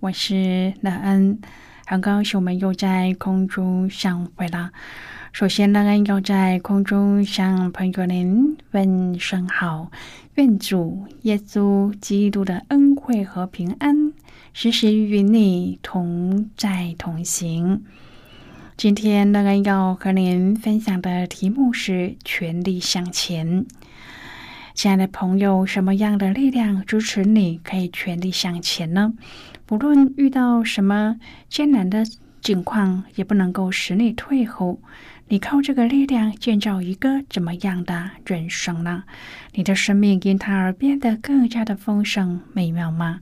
我是乐恩，很高兴我们又在空中相会了。首先，乐恩要在空中向朋友您问声好，愿主耶稣基督的恩惠和平安时时与你同在同行。今天，乐恩要和您分享的题目是“全力向前”。亲爱的朋友，什么样的力量支持你可以全力向前呢？无论遇到什么艰难的境况，也不能够使你退后。你靠这个力量建造一个怎么样的人生呢？你的生命因它而变得更加的丰盛美妙吗？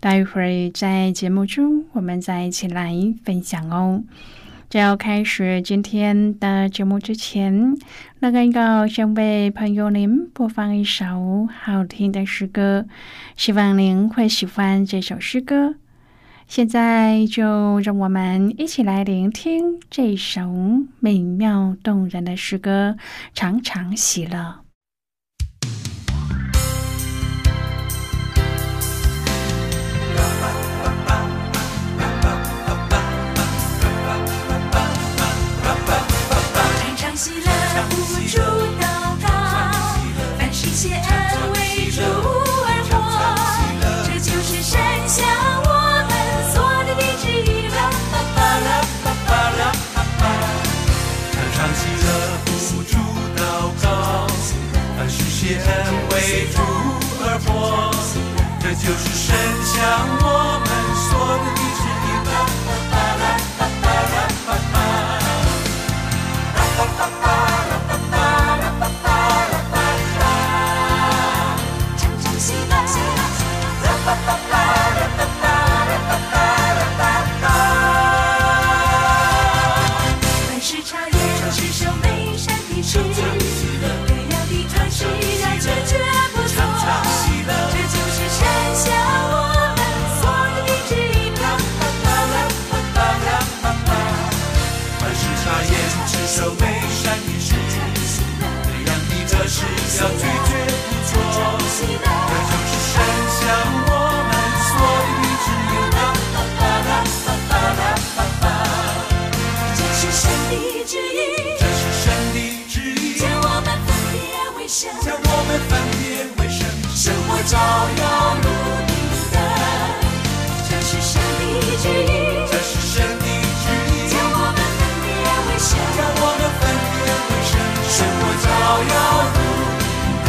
待会儿在节目中，我们再一起来分享哦。在要开始今天的节目之前，那个要先为朋友您播放一首好听的诗歌，希望您会喜欢这首诗歌。现在就让我们一起来聆听这首美妙动人的诗歌《常常喜乐》。就是神向我们所的意志力，巴巴拉巴巴拉巴巴拉巴巴拉巴巴拉巴巴拉巴巴，常常喜乐，巴巴巴巴拉巴巴拉巴巴拉巴巴，凡事超越，是首美善的事，荣耀的传世，让人绝不错。手背山的事，这样的这事要拒绝不做，这就是神向我们所预知的，巴拉巴巴拉巴巴，这是神的旨意，这是神的旨意，叫我们分别为圣，叫我们分别为圣，生活照耀路明灯，这是神的旨意，这是神的旨意，叫我们将我们分别为圣，生活照耀路明灯。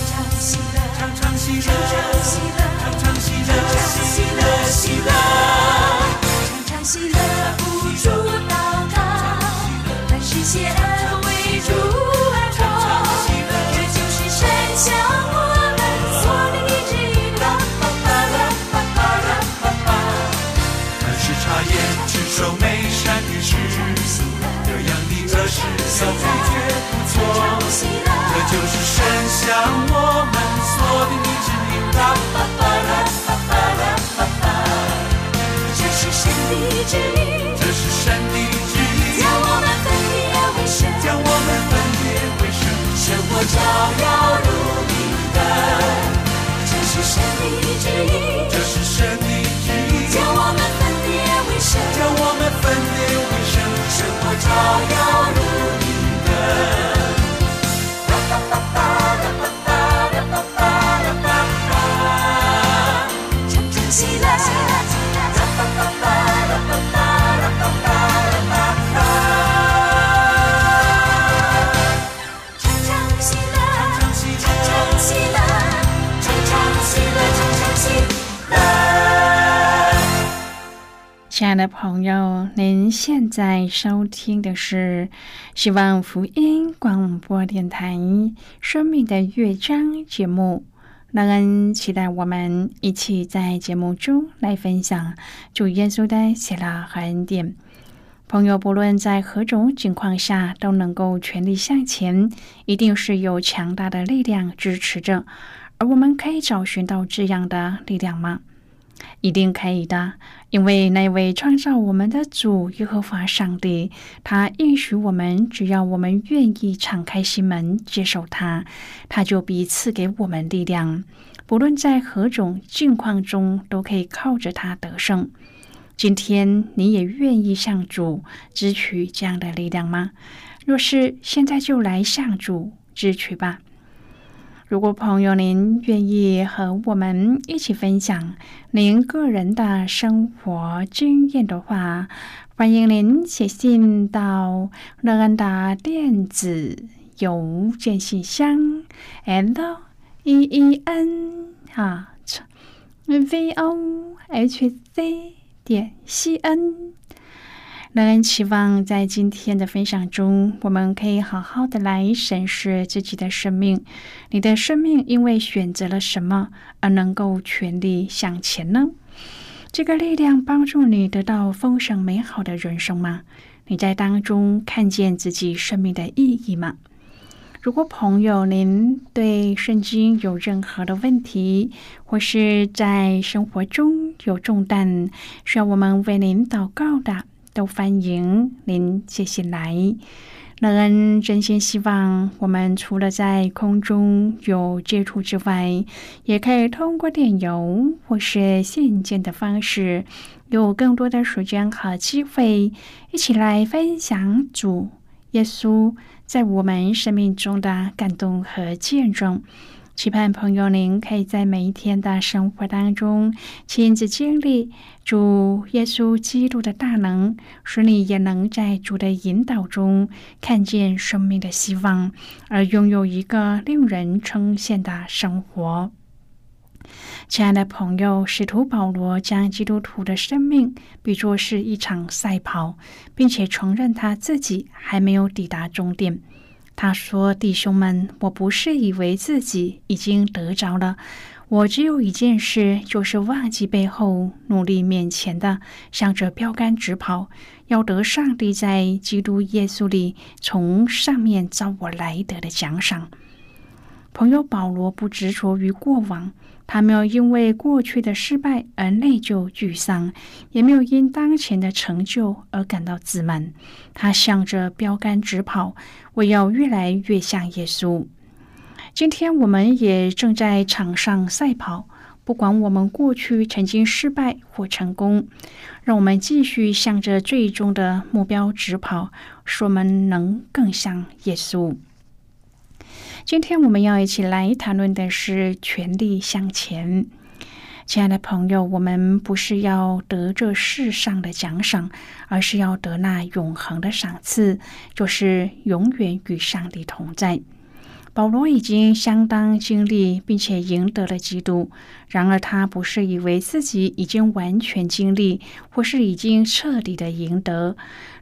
常常喜乐，常常喜乐，常常喜乐，常常喜乐，喜乐，常常喜乐，不住祷告，凡事谢恩为主而活，这就是神向我们所定的旨意。巴巴拉巴巴拉巴巴，凡事察验，持守每。是小拒绝不错，这就是神向我们所定的旨意，巴巴巴拉巴巴拉巴巴，这是神的旨意，这是神的旨意，叫我们分别为圣，将我们分别为圣，生活照耀路明灯，这是神的旨意，这是神的旨意，叫我们分别为圣，将我们分别为圣，生活照耀。常常喜乐，常常喜乐，常常喜乐。亲爱的朋友，您现在收听的是希望福音广播电台生命的乐章节目，让人期待我们一起在节目中来分享主耶稣的喜乐和恩典。朋友，不论在何种情况下都能够全力向前，一定是有强大的力量支持着，而我们可以找寻到这样的力量吗？一定可以的，因为那位创造我们的主耶和华上帝，他应许我们，只要我们愿意敞开心门接受他，他就必赐给我们力量，不论在何种境况中都可以靠着他得胜。今天你也愿意向主支取这样的力量吗？若是，现在就来向主支取吧。如果朋友您愿意和我们一起分享您个人的生活经验的话，欢迎您写信到乐恩的电子邮件信箱 LEEN@vohc.cn。乐恩期望在今天的分享中，我们可以好好的来审视自己的生命。你的生命因为选择了什么而能够全力向前呢？这个力量帮助你得到丰盛美好的人生吗？你在当中看见自己生命的意义吗？如果朋友您对圣经有任何的问题，或是在生活中有重担需要我们为您祷告的，都欢迎您写信来。乐恩真心希望我们除了在空中有接触之外，也可以通过电邮或是信件的方式，有更多的时间和机会一起来分享主耶稣在我们生命中的感动和见证。期盼朋友您可以在每一天的生活当中亲自经历主耶稣基督的大能，使你也能在主的引导中看见生命的希望，而拥有一个令人称羡的生活。亲爱的朋友，使徒保罗将基督徒的生命比作是一场赛跑，并且承认他自己还没有抵达终点。他说：“弟兄们，我不是以为自己已经得着了，我只有一件事，就是忘记背后，努力面前的，向着标杆直跑，要得上帝在基督耶稣里从上面召我来得的奖赏。”朋友，保罗不执着于过往，他没有因为过去的失败而内疚沮丧，也没有因当前的成就而感到自满。他向着标杆直跑，我要越来越像耶稣。今天我们也正在场上赛跑，不管我们过去曾经失败或成功，让我们继续向着最终的目标直跑，使我们能更像耶稣。今天我们要一起来谈论的是全力向前。亲爱的朋友，我们不是要得这世上的奖赏，而是要得那永恒的赏赐，就是永远与上帝同在。保罗已经相当经历并且赢得了基督，然而他不是以为自己已经完全经历或是已经彻底的赢得，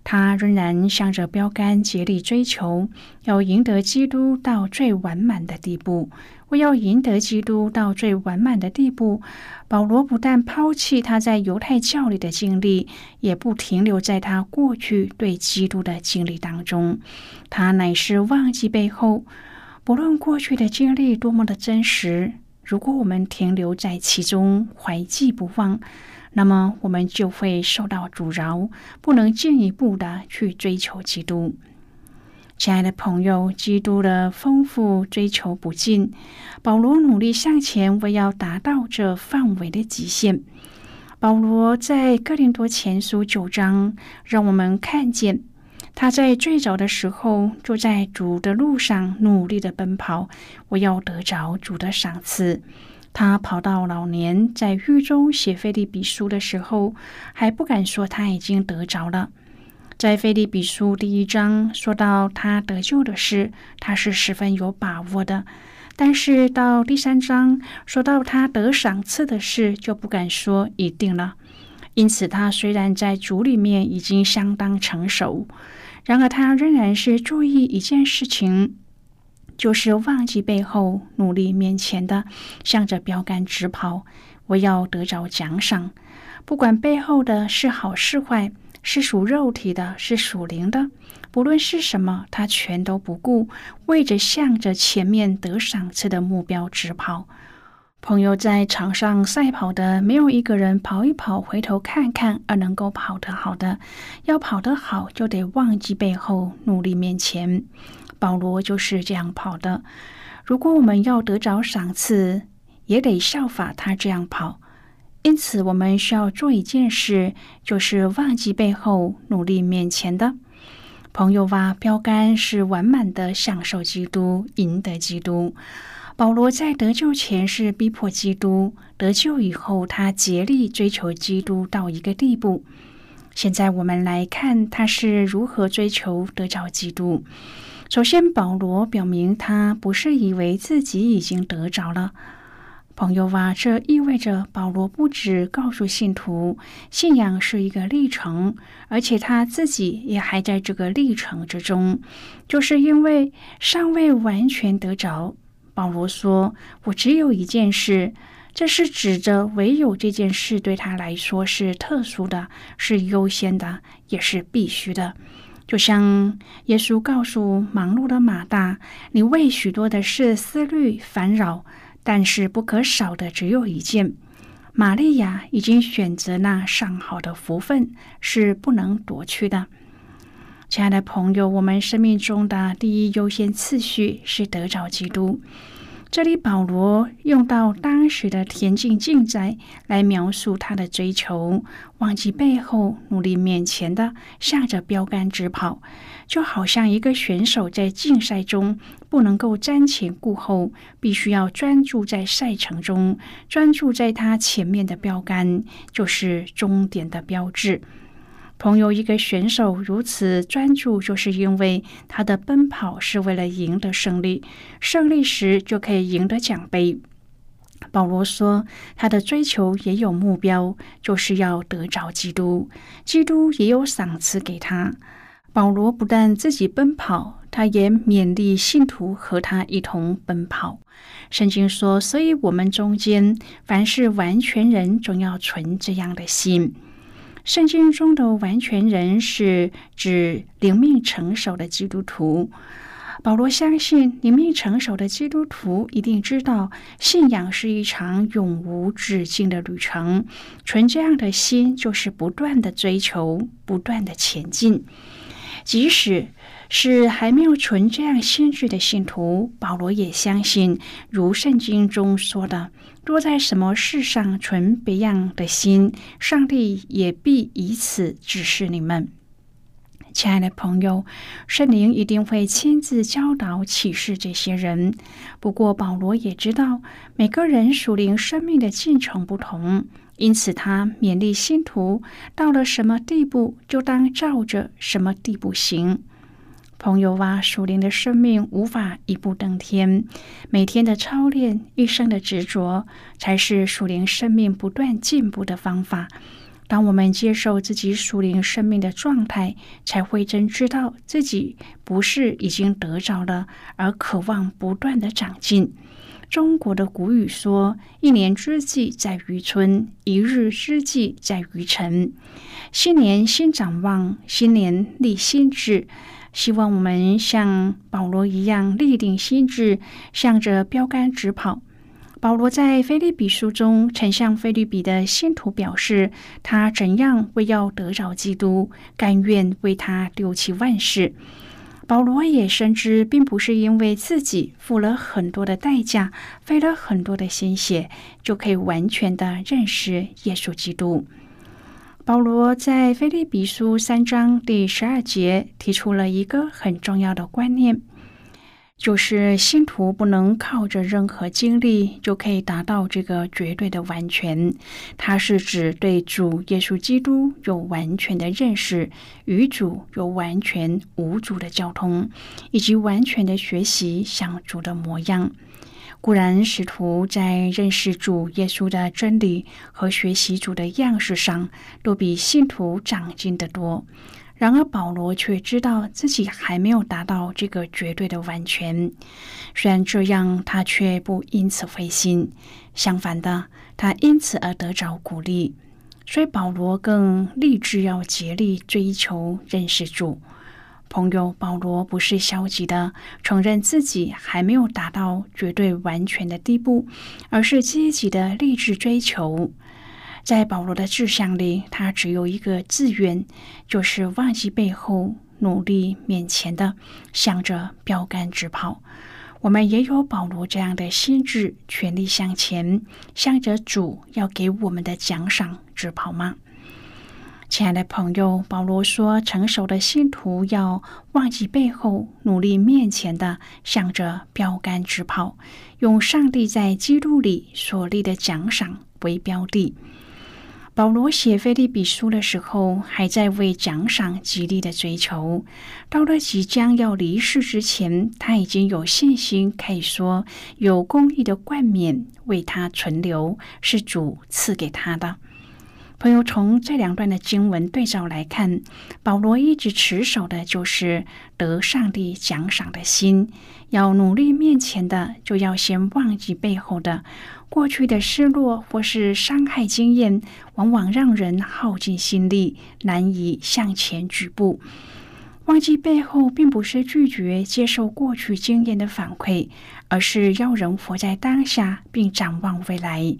他仍然向着标杆竭力追求，要赢得基督到最完满的地步。为要赢得基督到最完满的地步，保罗不但抛弃他在犹太教里的经历，也不停留在他过去对基督的经历当中，他乃是忘记背后。不论过去的经历多么的真实，如果我们停留在其中，怀记不忘，那么我们就会受到阻挠，不能进一步的去追求基督。亲爱的朋友，基督的丰富追求不尽，保罗努力向前，为要达到这范围的极限。保罗在哥林多前书9章，让我们看见他在最早的时候就在主的路上努力的奔跑，我要得着主的赏赐。他跑到老年在狱中写腓立比书的时候，还不敢说他已经得着了。在腓立比书1章说到他得救的事，他是十分有把握的，但是到第3章说到他得赏赐的事，就不敢说一定了。因此他虽然在主里面已经相当成熟，然而他仍然是注意一件事情，就是忘记背后，努力面前的，向着标杆直跑，我要得着奖赏。不管背后的是好是坏，是属肉体的，是属灵的，不论是什么，他全都不顾，为着向着前面得赏赐的目标直跑。朋友，在场上赛跑的，没有一个人跑一跑回头看看而能够跑得好的。要跑得好，就得忘记背后，努力面前。保罗就是这样跑的。如果我们要得着赏赐，也得效法他这样跑。因此我们需要做一件事，就是忘记背后，努力面前的。朋友啊，标杆是完满的享受基督，赢得基督。保罗在得救前是逼迫基督，得救以后他竭力追求基督到一个地步。现在我们来看他是如何追求得着基督。首先，保罗表明他不是以为自己已经得着了。朋友啊，这意味着保罗不只告诉信徒，信仰是一个历程，而且他自己也还在这个历程之中，就是因为尚未完全得着。保罗说，我只有一件事，这是指着唯有这件事对他来说是特殊的，是优先的，也是必须的。就像耶稣告诉忙碌的马大，你为许多的事思虑烦扰，但是不可少的只有一件。玛利亚已经选择那上好的福分，是不能夺去的。亲爱的朋友，我们生命中的第一优先次序是得着基督。这里保罗用到当时的田径竞赛来描述他的追求，忘记背后，努力面前的，向着标杆直跑，就好像一个选手在竞赛中不能够瞻前顾后，必须要专注在赛程中，专注在他前面的标杆，就是终点的标志。朋友，一个选手如此专注，就是因为他的奔跑是为了赢得胜利，胜利时就可以赢得奖杯。保罗说，他的追求也有目标，就是要得着基督，基督也有赏赐给他。保罗不但自己奔跑，他也勉励信徒和他一同奔跑。圣经说，所以我们中间凡是完全人，总要存这样的心。圣经中的完全人是指灵命成熟的基督徒。保罗相信灵命成熟的基督徒一定知道，信仰是一场永无止境的旅程。存这样的心，就是不断的追求，不断的前进。即使是还没有存这样心志的信徒，保罗也相信，如圣经中说的，若在什么事上存别样的心，上帝也必以此指示你们。亲爱的朋友，圣灵一定会亲自教导启示这些人。不过保罗也知道，每个人属灵生命的进程不同，因此他勉励信徒，到了什么地步，就当照着什么地步行。朋友啊，属灵的生命无法一步登天，每天的操练，一生的执着，才是属灵生命不断进步的方法。当我们接受自己属灵生命的状态，才会真知道自己不是已经得着了，而渴望不断的长进。中国的古语说，一年之计在于春，一日之计在于晨。新年新展望，新年立新志，希望我们像保罗一样立定心志，向着标杆直跑。保罗在腓立比书中曾向腓立比的信徒表示，他怎样为要得着基督，甘愿为他丢弃万事。保罗也深知，并不是因为自己付了很多的代价，费了很多的心血，就可以完全的认识耶稣基督。保罗在腓立比书3章第12节提出了一个很重要的观念，就是信徒不能靠着任何经历就可以达到这个绝对的完全。它是指对主耶稣基督有完全的认识，与主有完全无阻的交通，以及完全的学习像主的模样。固然使徒在认识主耶稣的真理和学习主的样式上都比信徒长进得多，然而保罗却知道自己还没有达到这个绝对的完全。虽然这样，他却不因此灰心，相反的，他因此而得着鼓励。所以保罗更立志要竭力追求认识主。朋友，保罗不是消极的承认自己还没有达到绝对完全的地步，而是积极的立志追求。在保罗的志向里，他只有一个志愿，就是忘记背后，努力面前的，向着标杆直跑。我们也有保罗这样的心志，全力向前，向着主要给我们的奖赏直跑吗？亲爱的朋友，保罗说，成熟的信徒要忘记背后，努力面前的，向着标杆直跑，用上帝在基督里所立的奖赏为标的。保罗写腓立比书的时候，还在为奖赏极力的追求，到了即将要离世之前，他已经有信心可以说，有公义的冠冕为他存留，是主赐给他的。朋友，从这两段的经文对照来看，保罗一直持守的就是得上帝奖赏的心，要努力面前的，就要先忘记背后的。过去的失落或是伤害经验，往往让人耗尽心力，难以向前举步。忘记背后并不是拒绝接受过去经验的反馈，而是要人活在当下，并展望未来。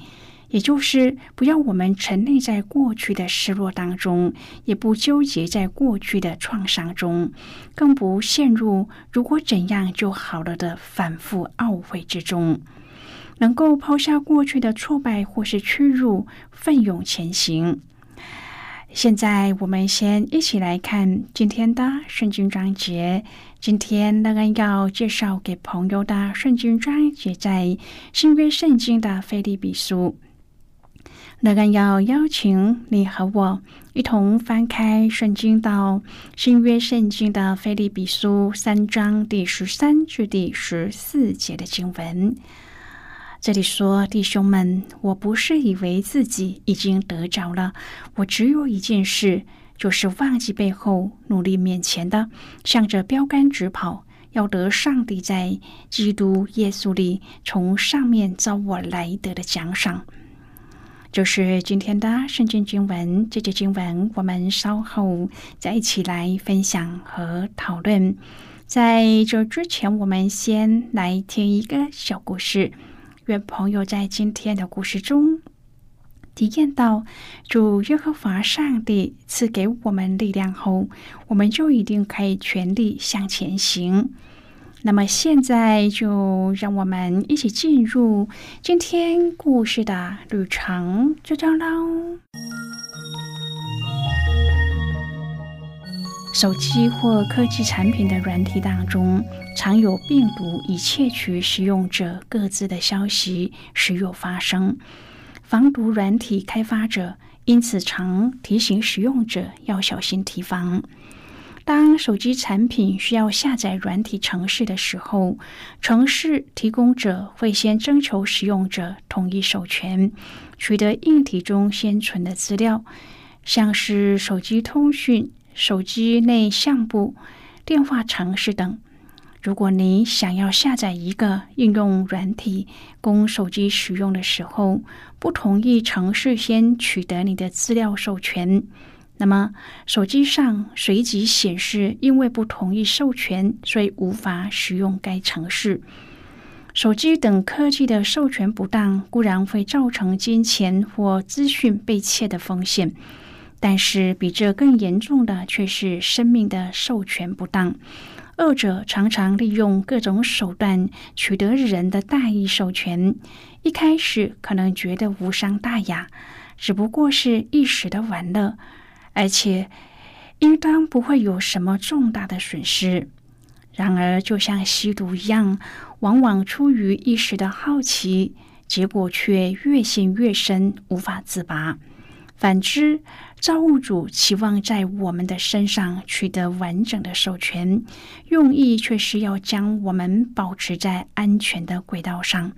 也就是不要我们沉溺在过去的失落当中，也不纠结在过去的创伤中，更不陷入如果怎样就好了的反复懊悔之中。能够抛下过去的挫败或是屈辱，奋勇前行。现在我们先一起来看今天的圣经章节。今天乐恩要介绍给朋友的圣经章节在新约圣经的腓立比书。乐恩要邀请你和我一同翻开圣经到新约圣经的腓立比书3章第13至第14节的经文。这里说，弟兄们，我不是以为自己已经得着了，我只有一件事，就是忘记背后，努力面前的，向着标杆直跑，要得上帝在基督耶稣里从上面召我来得的奖赏。就是今天的圣经经文，这节经文我们稍后再一起来分享和讨论。在这之前，我们先来听一个小故事，愿朋友在今天的故事中体验到主耶和华上帝赐给我们力量后，我们就一定可以全力向前行。那么现在就让我们一起进入今天故事的旅程，就这样喽。手机或科技产品的软体当中，常有病毒以窃取使用者各自的消息，时有发生。防毒软体开发者因此常提醒使用者要小心提防。当手机产品需要下载软体程式的时候，程式提供者会先征求使用者同意授权，取得硬体中先存的资料，像是手机通讯、手机内相簿、电话程式等。如果你想要下载一个应用软体供手机使用的时候，不同意程式先取得你的资料授权，那么手机上随即显示因为不同意授权，所以无法使用该程式。手机等科技的授权不当固然会造成金钱或资讯被窃的风险，但是比这更严重的却是生命的授权不当。恶者常常利用各种手段取得人的大意授权，一开始可能觉得无伤大雅，只不过是一时的玩乐，而且应当不会有什么重大的损失。然而就像吸毒一样，往往出于一时的好奇，结果却越陷越深，无法自拔。反之，造物主期望在我们的身上取得完整的授权，用意却是要将我们保持在安全的轨道上。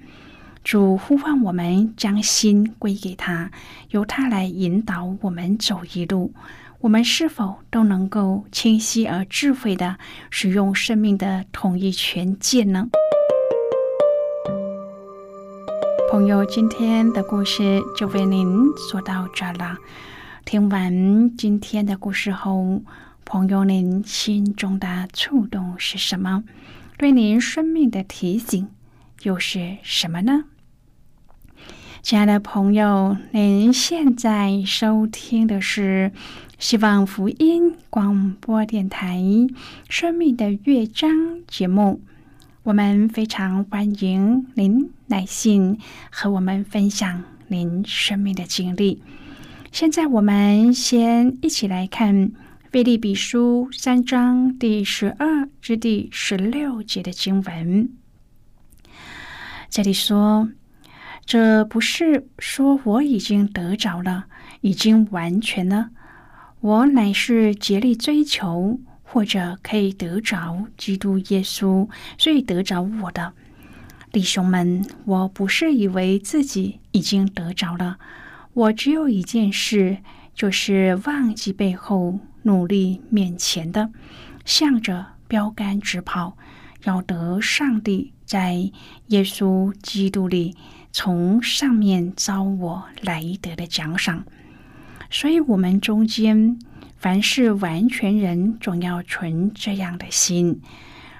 主呼唤我们将心归给他，由他来引导我们走一路。我们是否都能够清晰而智慧地使用生命的统一权限呢？朋友，今天的故事就为您说到这了。听完今天的故事后，朋友您心中的触动是什么？对您生命的提醒又是什么呢？亲爱的朋友，您现在收听的是希望福音广播电台《生命的乐章》节目。我们非常欢迎您来信和我们分享您生命的经历。现在我们先一起来看腓立比书3章第12至第16节的经文。这里说，这不是说我已经得着了，已经完全了，我乃是竭力追求，或者可以得着基督耶稣，所以得着我的。弟兄们，我不是以为自己已经得着了，我只有一件事，就是忘记背后，努力面前的，向着标杆直跑，要得上帝在耶稣基督里从上面召我来得的奖赏。所以我们中间凡是完全人，总要存这样的心。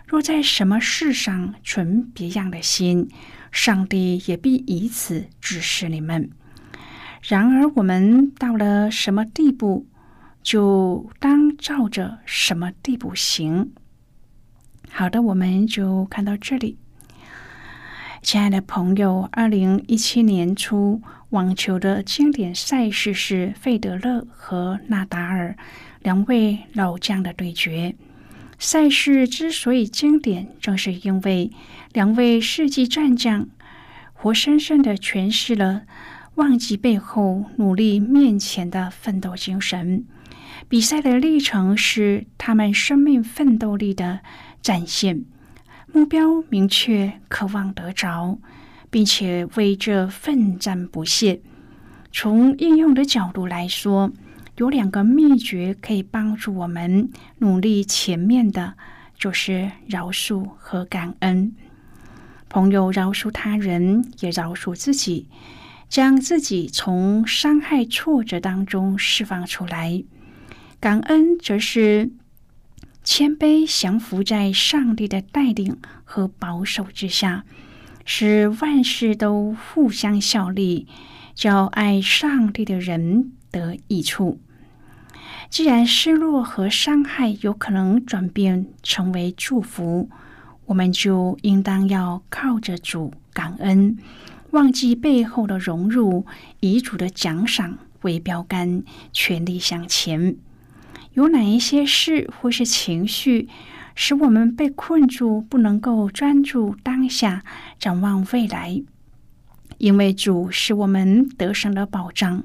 若在什么事上存别样的心，上帝也必以此指示你们。然而我们到了什么地步，就当照着什么地步行。好的，我们就看到这里。亲爱的朋友，2017年初，网球的经典赛事是费德勒和纳达尔两位老将的对决。赛事之所以经典，正是因为两位世纪战将活生生地诠释了忘记背后，努力面前的奋斗精神。比赛的历程是他们生命奋斗力的展现。目标明确，渴望得着，并且为这奋战不懈。从应用的角度来说，有2个秘诀可以帮助我们努力前面的，就是饶恕和感恩。朋友，饶恕他人，也饶恕自己，将自己从伤害挫折当中释放出来。感恩则是谦卑降服在上帝的带领和保守之下，使万事都互相效力，叫爱上帝的人得益处。既然失落和伤害有可能转变成为祝福，我们就应当要靠着主感恩，忘记背后的荣辱，以主的奖赏为标杆，全力向前。有哪一些事或是情绪使我们被困住，不能够专注当下，展望未来？因为主是我们得胜的保障。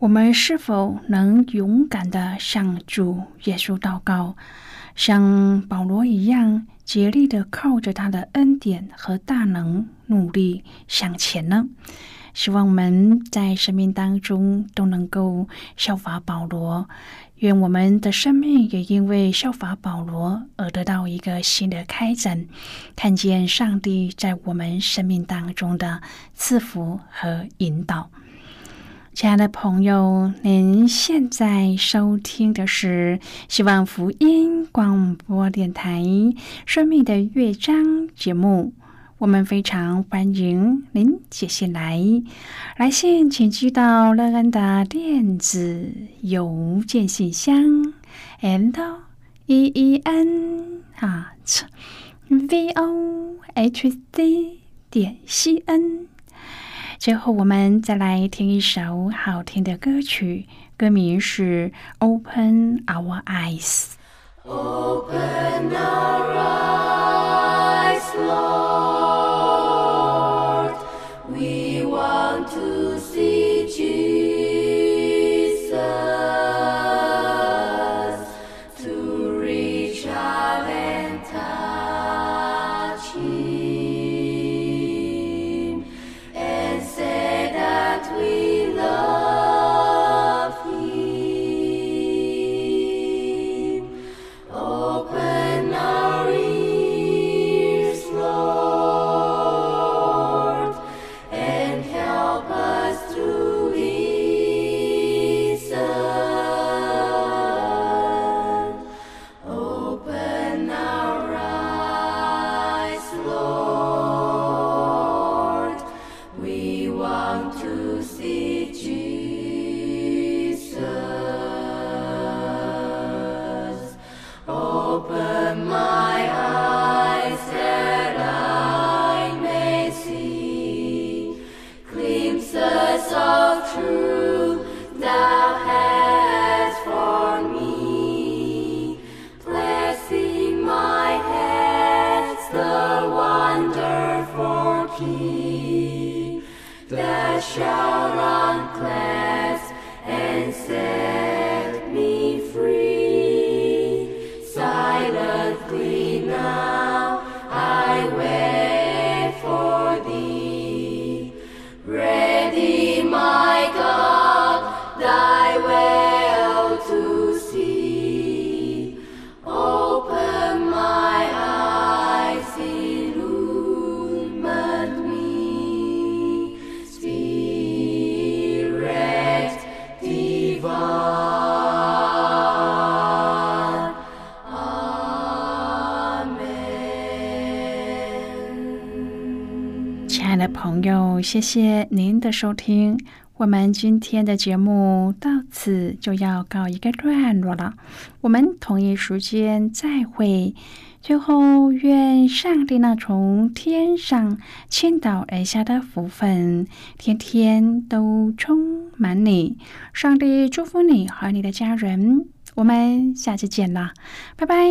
我们是否能勇敢地向主耶稣祷告，像保罗一样，竭力地靠着他的恩典和大能，努力向前呢？希望我们在生命当中都能够效法保罗，愿我们的生命也因为效法保罗而得到一个新的开展，看见上帝在我们生命当中的赐福和引导。亲爱的朋友，您现在收听的是希望福音广播电台《生命的乐章》节目。我们非常欢迎您写信来，来信请寄到乐恩的电子邮件信箱 len@vohc.cn。 最后我们再来听一首好听的歌曲，歌名是 Open Our Eyes。 Open Our Eyes, Lord, we want to see Jesus. shall unclasp and set me free. Silently now I wait for thee. Ready, my God, thy will to see. Open my eyes, illumine me. Spirit divine. Amen。 亲爱的朋友，谢谢您的收听。我们今天的节目到此就要告一个段落了，我们同一时间再会。最后，愿上帝那从天上倾倒而下的福分，天天都充满你。上帝祝福你和你的家人，我们下期见了，拜拜。